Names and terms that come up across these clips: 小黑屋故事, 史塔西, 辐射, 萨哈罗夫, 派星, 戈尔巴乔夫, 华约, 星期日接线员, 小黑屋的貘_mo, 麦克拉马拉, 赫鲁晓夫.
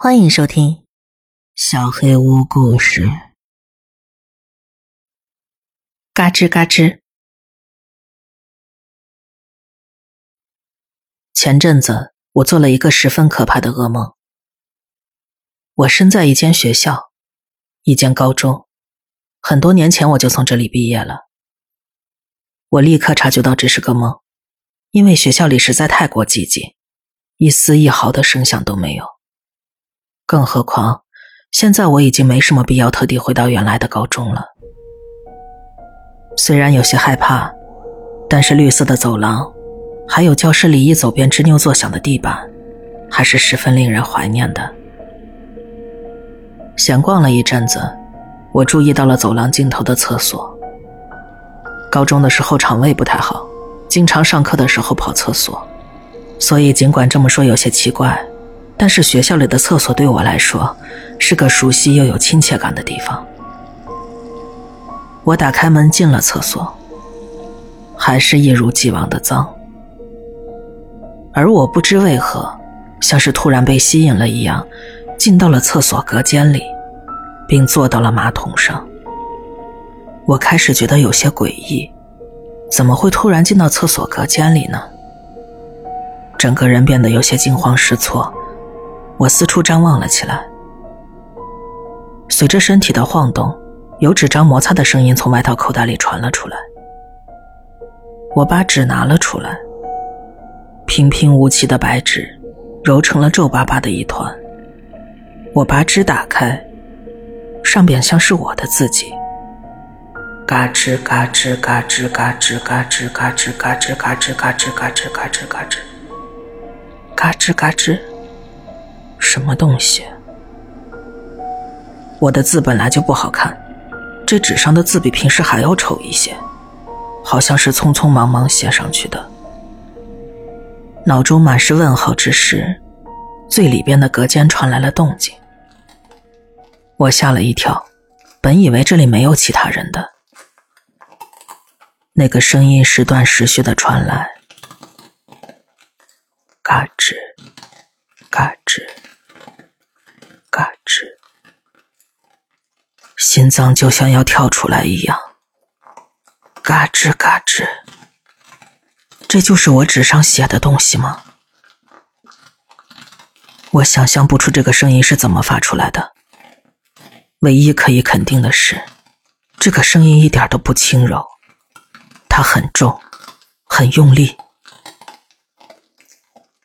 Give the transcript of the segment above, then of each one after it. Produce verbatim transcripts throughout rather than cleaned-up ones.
欢迎收听《小黑屋故事》。嘎吱嘎吱。前阵子我做了一个十分可怕的噩梦。我身在一间学校，一间高中，很多年前我就从这里毕业了。我立刻察觉到这是个梦，因为学校里实在太过寂静，一丝一毫的声响都没有。更何况，现在我已经没什么必要特地回到原来的高中了。虽然有些害怕，但是绿色的走廊，还有教室里一走便吱扭作响的地板，还是十分令人怀念的。闲逛了一阵子，我注意到了走廊尽头的厕所。高中的时候肠胃不太好，经常上课的时候跑厕所，所以尽管这么说有些奇怪，但是学校里的厕所对我来说是个熟悉又有亲切感的地方。我打开门进了厕所，还是一如既往的脏，而我不知为何，像是突然被吸引了一样，进到了厕所隔间里，并坐到了马桶上。我开始觉得有些诡异，怎么会突然进到厕所隔间里呢？整个人变得有些惊慌失措，我四处张望了起来。随着身体的晃动，有纸张摩擦的声音从外套口袋里传了出来。我把纸拿了出来，平平无奇的白纸揉成了皱巴巴的一团。我把纸打开，上边像是我的自己。嘎吱嘎吱嘎吱嘎吱嘎吱嘎吱嘎吱嘎吱嘎吱嘎吱嘎吱嘎吱嘎吱嘎吱。什么东西？我的字本来就不好看，这纸上的字比平时还要丑一些，好像是匆匆忙忙写上去的。脑中满是问号之时，最里边的隔间传来了动静。我吓了一跳，本以为这里没有其他人的。那个声音时断时续地传来，嘎吱嘎吱嘎吱，心脏就像要跳出来一样。嘎吱嘎吱，这就是我纸上写的东西吗？我想象不出这个声音是怎么发出来的，唯一可以肯定的是，这个声音一点都不轻柔，它很重，很用力。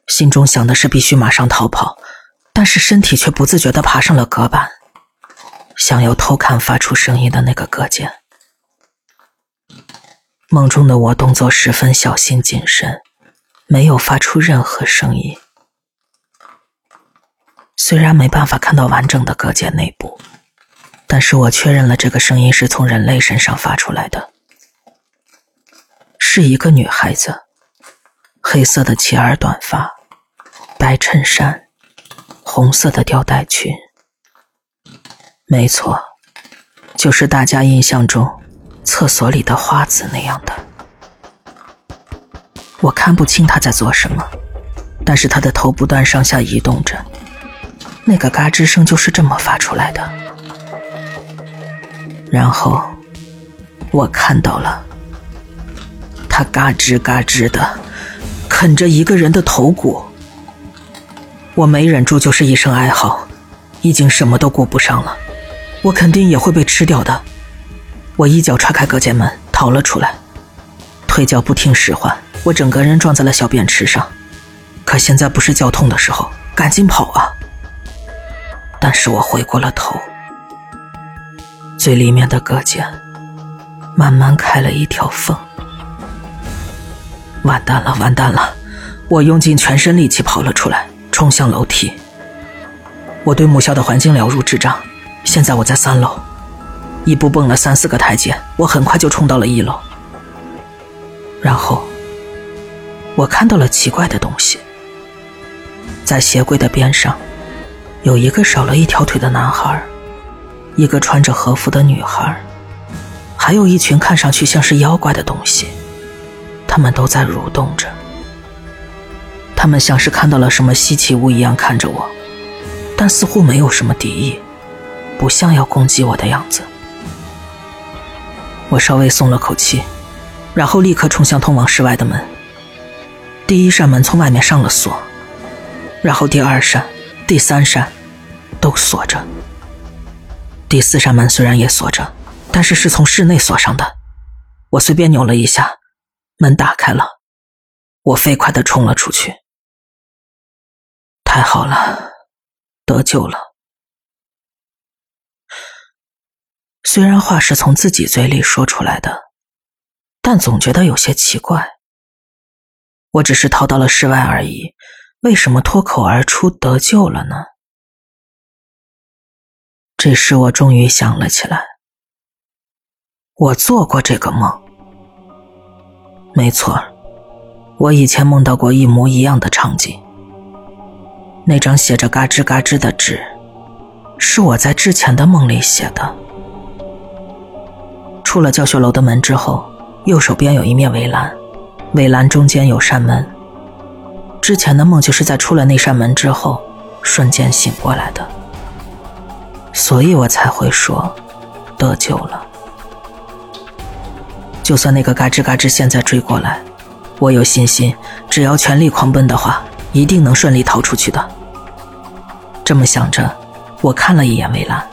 心中想的是必须马上逃跑，但是身体却不自觉地爬上了隔板，想要偷看发出声音的那个隔间。梦中的我动作十分小心谨慎，没有发出任何声音。虽然没办法看到完整的隔间内部，但是我确认了这个声音是从人类身上发出来的，是一个女孩子，黑色的齐耳短发，白衬衫，红色的吊带裙。没错，就是大家印象中厕所里的花子那样的。我看不清她在做什么，但是她的头不断上下移动着，那个嘎吱声就是这么发出来的。然后我看到了，她嘎吱嘎吱的啃着一个人的头骨。我没忍住，就是一声哀嚎，已经什么都顾不上了，我肯定也会被吃掉的。我一脚踹开隔间门逃了出来，腿脚不听使唤，我整个人撞在了小便池上。可现在不是叫痛的时候，赶紧跑啊！但是我回过了头，最里面的隔间慢慢开了一条缝。完蛋了，完蛋了！我用尽全身力气跑了出来，冲向楼梯。我对母校的环境了如指掌，现在我在三楼，一步蹦了三四个台阶，我很快就冲到了一楼。然后，我看到了奇怪的东西，在鞋柜的边上，有一个少了一条腿的男孩，一个穿着和服的女孩，还有一群看上去像是妖怪的东西。他们都在蠕动着，他们像是看到了什么稀奇物一样看着我，但似乎没有什么敌意，不像要攻击我的样子。我稍微松了口气，然后立刻冲向通往室外的门。第一扇门从外面上了锁，然后第二扇、第三扇都锁着。第四扇门虽然也锁着，但是是从室内锁上的。我随便扭了一下，门打开了。我飞快地冲了出去。太好了，得救了。虽然话是从自己嘴里说出来的，但总觉得有些奇怪。我只是逃到了室外而已，为什么脱口而出得救了呢？这时我终于想了起来，我做过这个梦。没错，我以前梦到过一模一样的场景。那张写着嘎吱嘎吱的纸，是我在之前的梦里写的。出了教学楼的门之后，右手边有一面围栏，围栏中间有扇门。之前的梦就是在出了那扇门之后，瞬间醒过来的。所以我才会说，得救了。就算那个嘎吱嘎吱现在追过来，我有信心，只要全力狂奔的话，一定能顺利逃出去的。这么想着，我看了一眼围栏。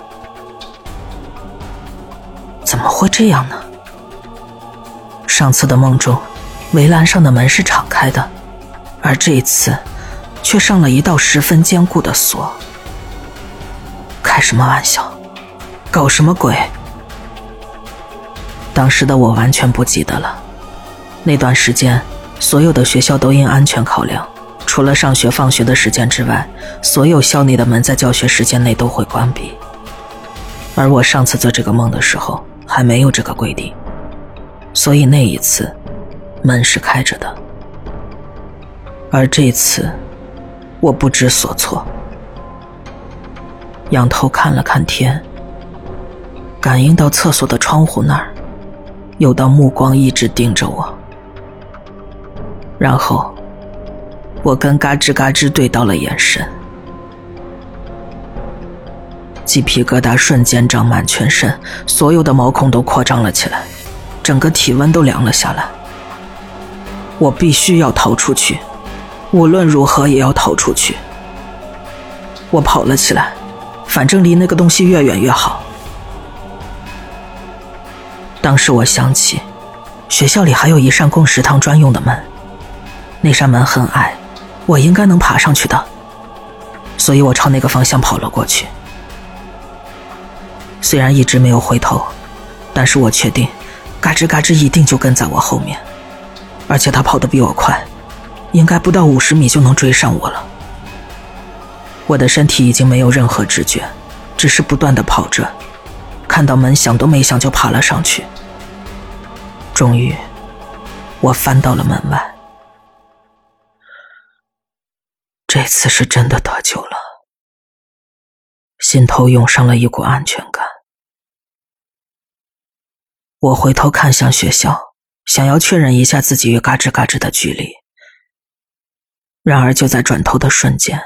怎么会这样呢？上次的梦中，围栏上的门是敞开的，而这一次，却上了一道十分坚固的锁。开什么玩笑？搞什么鬼？当时的我完全不记得了。那段时间，所有的学校都因安全考量，除了上学放学的时间之外，所有校内的门在教学时间内都会关闭。而我上次做这个梦的时候，还没有这个规定，所以那一次，门是开着的。而这次，我不知所措，仰头看了看天，感应到厕所的窗户那儿有道目光一直盯着我，然后我跟嘎吱嘎吱对到了眼神，鸡皮疙瘩瞬间长满全身，所有的毛孔都扩张了起来，整个体温都凉了下来。我必须要逃出去，无论如何也要逃出去。我跑了起来，反正离那个东西越远越好。当时我想起，学校里还有一扇供食堂专用的门，那扇门很矮，我应该能爬上去的，所以我朝那个方向跑了过去。虽然一直没有回头，但是我确定，嘎吱嘎吱一定就跟在我后面，而且他跑得比我快，应该不到五十米就能追上我了。我的身体已经没有任何知觉，只是不断地跑着。看到门，想都没想就爬了上去。终于，我翻到了门外。这次是真的得救了，心头涌上了一股安全感。我回头看向学校，想要确认一下自己与嘎吱嘎吱的距离。然而就在转头的瞬间，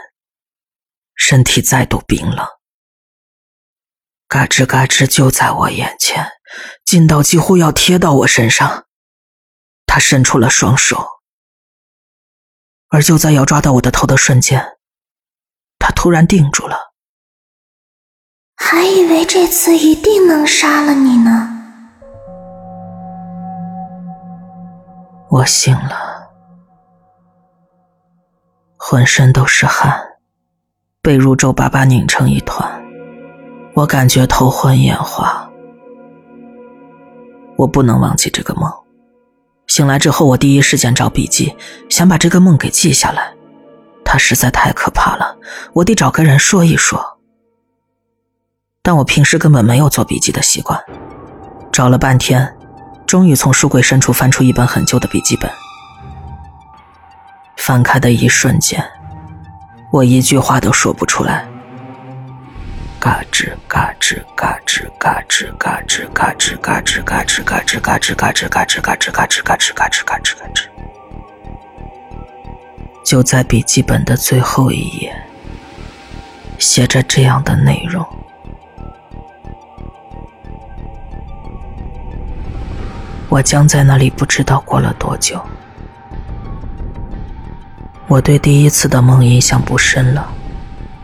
身体再度冰冷。嘎吱嘎吱就在我眼前，近到几乎要贴到我身上。他伸出了双手，而就在要抓到我的头的瞬间，他突然定住了。还以为这次一定能杀了你呢。我醒了，浑身都是汗，被褥皱巴巴拧成一团。我感觉头昏眼花，我不能忘记这个梦。醒来之后，我第一时间找笔记，想把这个梦给记下来。它实在太可怕了，我得找个人说一说。但我平时根本没有做笔记的习惯，找了半天，终于从书柜深处翻出一本很旧的笔记本。翻开的一瞬间，我一句话都说不出来。嘎吱嘎吱嘎吱嘎吱嘎吱嘎吱嘎吱嘎吱嘎吱嘎吱嘎吱嘎吱嘎吱嘎吱嘎吱嘎吱嘎吱嘎吱。就在笔记本的最后一页，写着这样的内容。我僵在那里，不知道过了多久。我对第一次的梦印象不深了，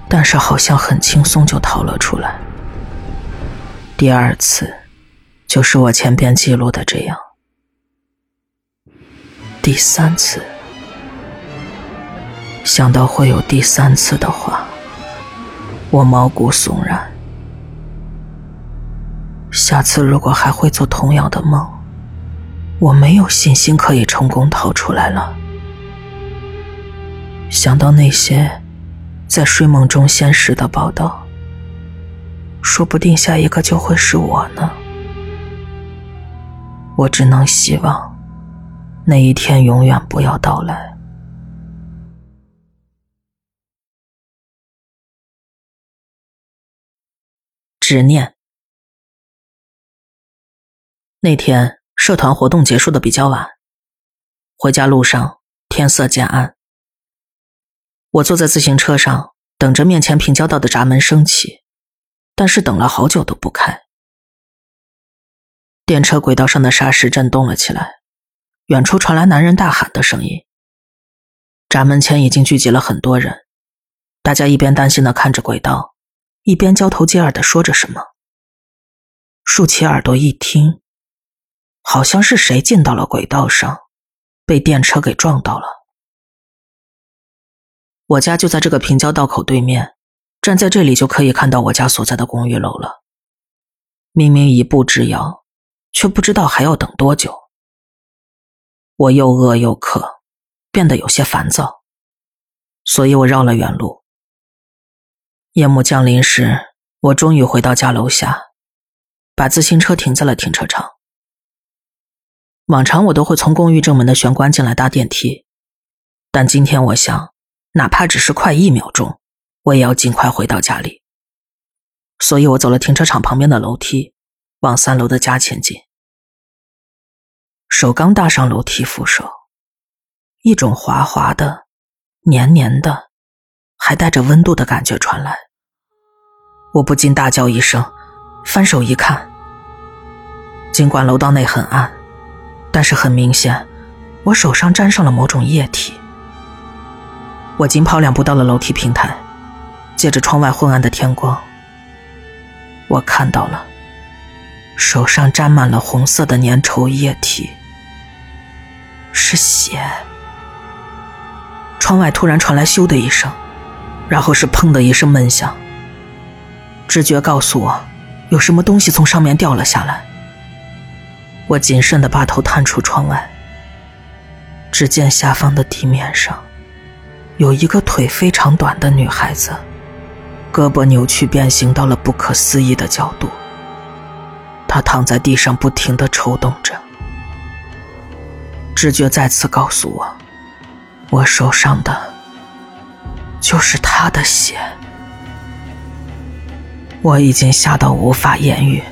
但是好像很轻松就逃了出来。第二次，就是我前边记录的这样。第三次，想到会有第三次的话，我毛骨悚然。下次如果还会做同样的梦，我没有信心可以成功逃出来了。想到那些在睡梦中现实的报道，说不定下一个就会是我呢。我只能希望那一天永远不要到来。执念。那天社团活动结束的比较晚，回家路上天色渐暗，我坐在自行车上等着面前平交道的闸门升起，但是等了好久都不开。电车轨道上的沙石震动了起来，远处传来男人大喊的声音。闸门前已经聚集了很多人，大家一边担心地看着轨道，一边交头接耳地说着什么。竖起耳朵一听，好像是谁进到了轨道上，被电车给撞到了。我家就在这个平交道口对面，站在这里就可以看到我家所在的公寓楼了。明明一步之遥，却不知道还要等多久。我又饿又渴，变得有些烦躁，所以我绕了远路。夜幕降临时，我终于回到家楼下，把自行车停在了停车场。往常我都会从公寓正门的玄关进来搭电梯，但今天我想哪怕只是快一秒钟，我也要尽快回到家里。所以我走了停车场旁边的楼梯，往三楼的家前进。手刚搭上楼梯扶手，一种滑滑的、黏黏的、还带着温度的感觉传来。我不禁大叫一声，翻手一看，尽管楼道内很暗，但是很明显，我手上沾上了某种液体。我紧跑两步到了楼梯平台，借着窗外昏暗的天光，我看到了手上沾满了红色的粘稠液体，是血。窗外突然传来咻的一声，然后是砰的一声闷响。直觉告诉我有什么东西从上面掉了下来。我谨慎地把头探出窗外，只见下方的地面上有一个腿非常短的女孩子，胳膊扭曲变形到了不可思议的角度，她躺在地上不停地抽动着。直觉再次告诉我，我手上的就是她的血。我已经吓到无法言语，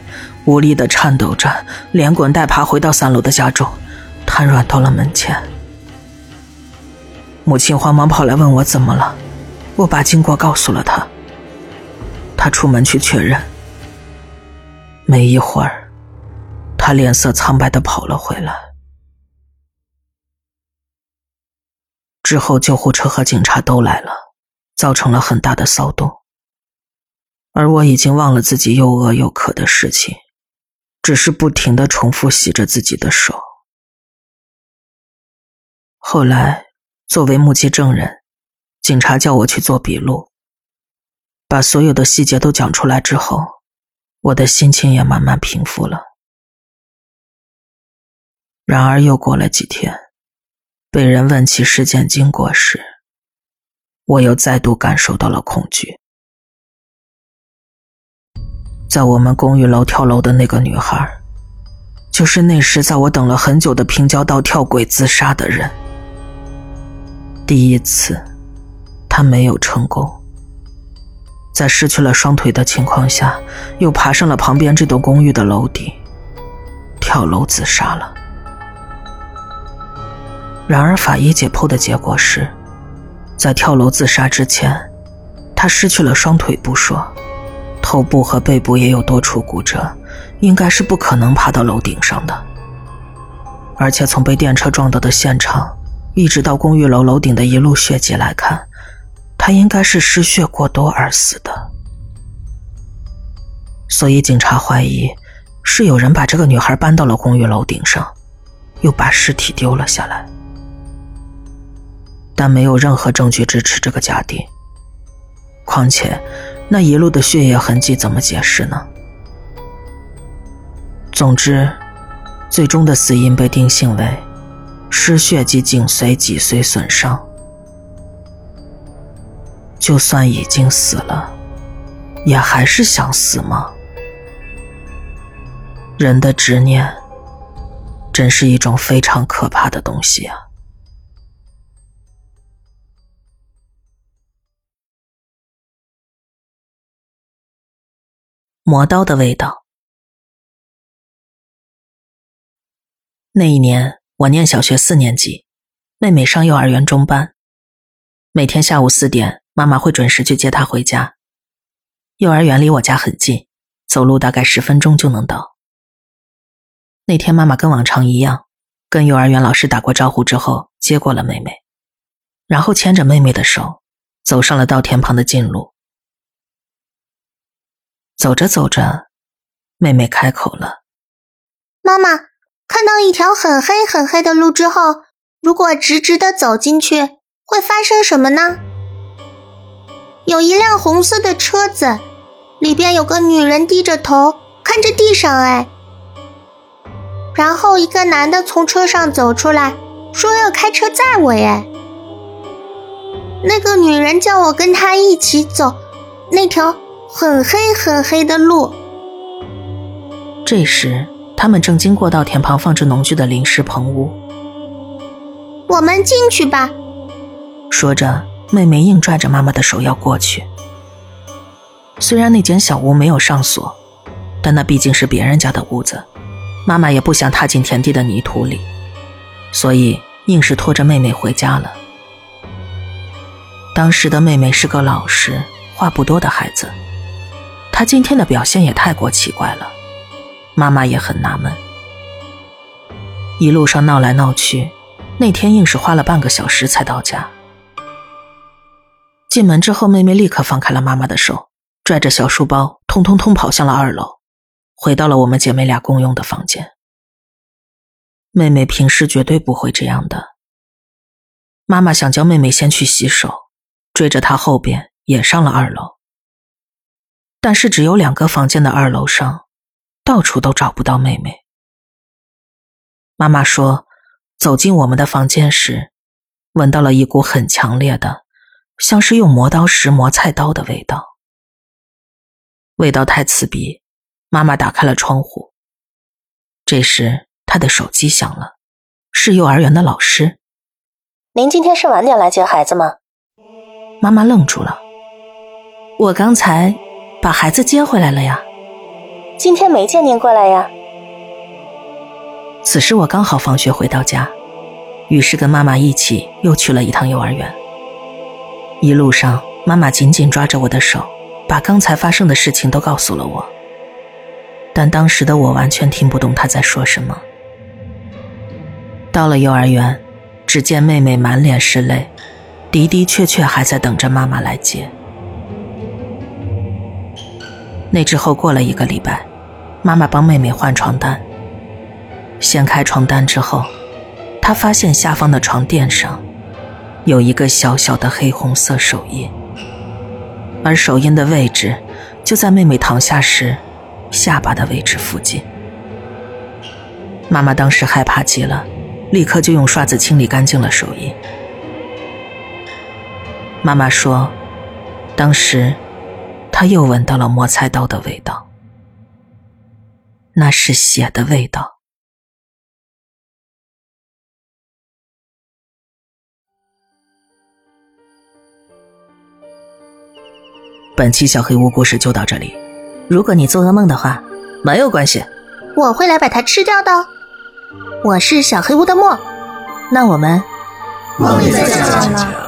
无力地颤抖着，连滚带爬回到三楼的家中，瘫软到了门前。母亲慌忙跑来问我怎么了，我把经过告诉了她。她出门去确认，没一会儿，她脸色苍白地跑了回来。之后救护车和警察都来了，造成了很大的骚动。而我已经忘了自己又饿又渴的事情，只是不停地重复洗着自己的手。后来作为目击证人，警察叫我去做笔录，把所有的细节都讲出来之后，我的心情也慢慢平复了。然而又过了几天，被人问起事件经过时，我又再度感受到了恐惧。在我们公寓楼跳楼的那个女孩，就是那时在我等了很久的平交道跳轨自杀的人。第一次，他没有成功，在失去了双腿的情况下，又爬上了旁边这栋公寓的楼顶，跳楼自杀了。然而法医解剖的结果是，在跳楼自杀之前，他失去了双腿不说，头部和背部也有多处骨折，应该是不可能爬到楼顶上的。而且从被电车撞到的现场一直到公寓楼楼顶的一路血迹来看，他应该是失血过多而死的。所以警察怀疑是有人把这个女孩搬到了公寓楼顶上，又把尸体丢了下来。但没有任何证据支持这个假定。况且那一路的血液痕迹怎么解释呢？总之，最终的死因被定性为失血及颈髓脊髓损伤。就算已经死了，也还是想死吗？人的执念真是一种非常可怕的东西啊。磨刀的味道。那一年我念小学四年级，妹妹上幼儿园中班。每天下午四点，妈妈会准时去接她回家。幼儿园离我家很近，走路大概十分钟就能到。那天妈妈跟往常一样，跟幼儿园老师打过招呼之后，接过了妹妹，然后牵着妹妹的手，走上了稻田旁的近路。走着走着，妹妹开口了：“妈妈，看到一条很黑很黑的路之后，如果直直的走进去，会发生什么呢？有一辆红色的车子，里边有个女人低着头看着地上，哎，然后一个男的从车上走出来，说要开车载我，哎，那个女人叫我跟她一起走，那条很黑很黑的路。”这时他们正经过稻田旁放置农具的临时棚屋。“我们进去吧。”说着，妹妹硬拽着妈妈的手要过去。虽然那间小屋没有上锁，但那毕竟是别人家的屋子，妈妈也不想踏进田地的泥土里，所以硬是拖着妹妹回家了。当时的妹妹是个老实话不多的孩子，他今天的表现也太过奇怪了，妈妈也很纳闷。一路上闹来闹去，那天硬是花了半个小时才到家。进门之后，妹妹立刻放开了妈妈的手，拽着小书包通通通跑向了二楼，回到了我们姐妹俩共用的房间。妹妹平时绝对不会这样的。妈妈想叫妹妹先去洗手，追着她后边也上了二楼。但是只有两个房间的二楼上，到处都找不到妹妹。妈妈说，走进我们的房间时，闻到了一股很强烈的，像是用磨刀石磨菜刀的味道。味道太刺鼻，妈妈打开了窗户。这时她的手机响了，是幼儿园的老师。“您今天是晚点来接孩子吗？”妈妈愣住了。“我刚才把孩子接回来了呀。”“今天没见您过来呀。”此时我刚好放学回到家，于是跟妈妈一起又去了一趟幼儿园。一路上，妈妈紧紧抓着我的手，把刚才发生的事情都告诉了我。但当时的我完全听不懂她在说什么。到了幼儿园，只见妹妹满脸是泪，的的确确还在等着妈妈来接。那之后过了一个礼拜，妈妈帮妹妹换床单。掀开床单之后，她发现下方的床垫上有一个小小的黑红色手印，而手印的位置就在妹妹躺下时下巴的位置附近。妈妈当时害怕极了，立刻就用刷子清理干净了手印。妈妈说，当时他又闻到了磨菜刀的味道，那是血的味道。本期小黑屋故事就到这里，如果你做噩梦的话，没有关系，我会来把它吃掉的。我是小黑屋的墨，那我们梦里再见了。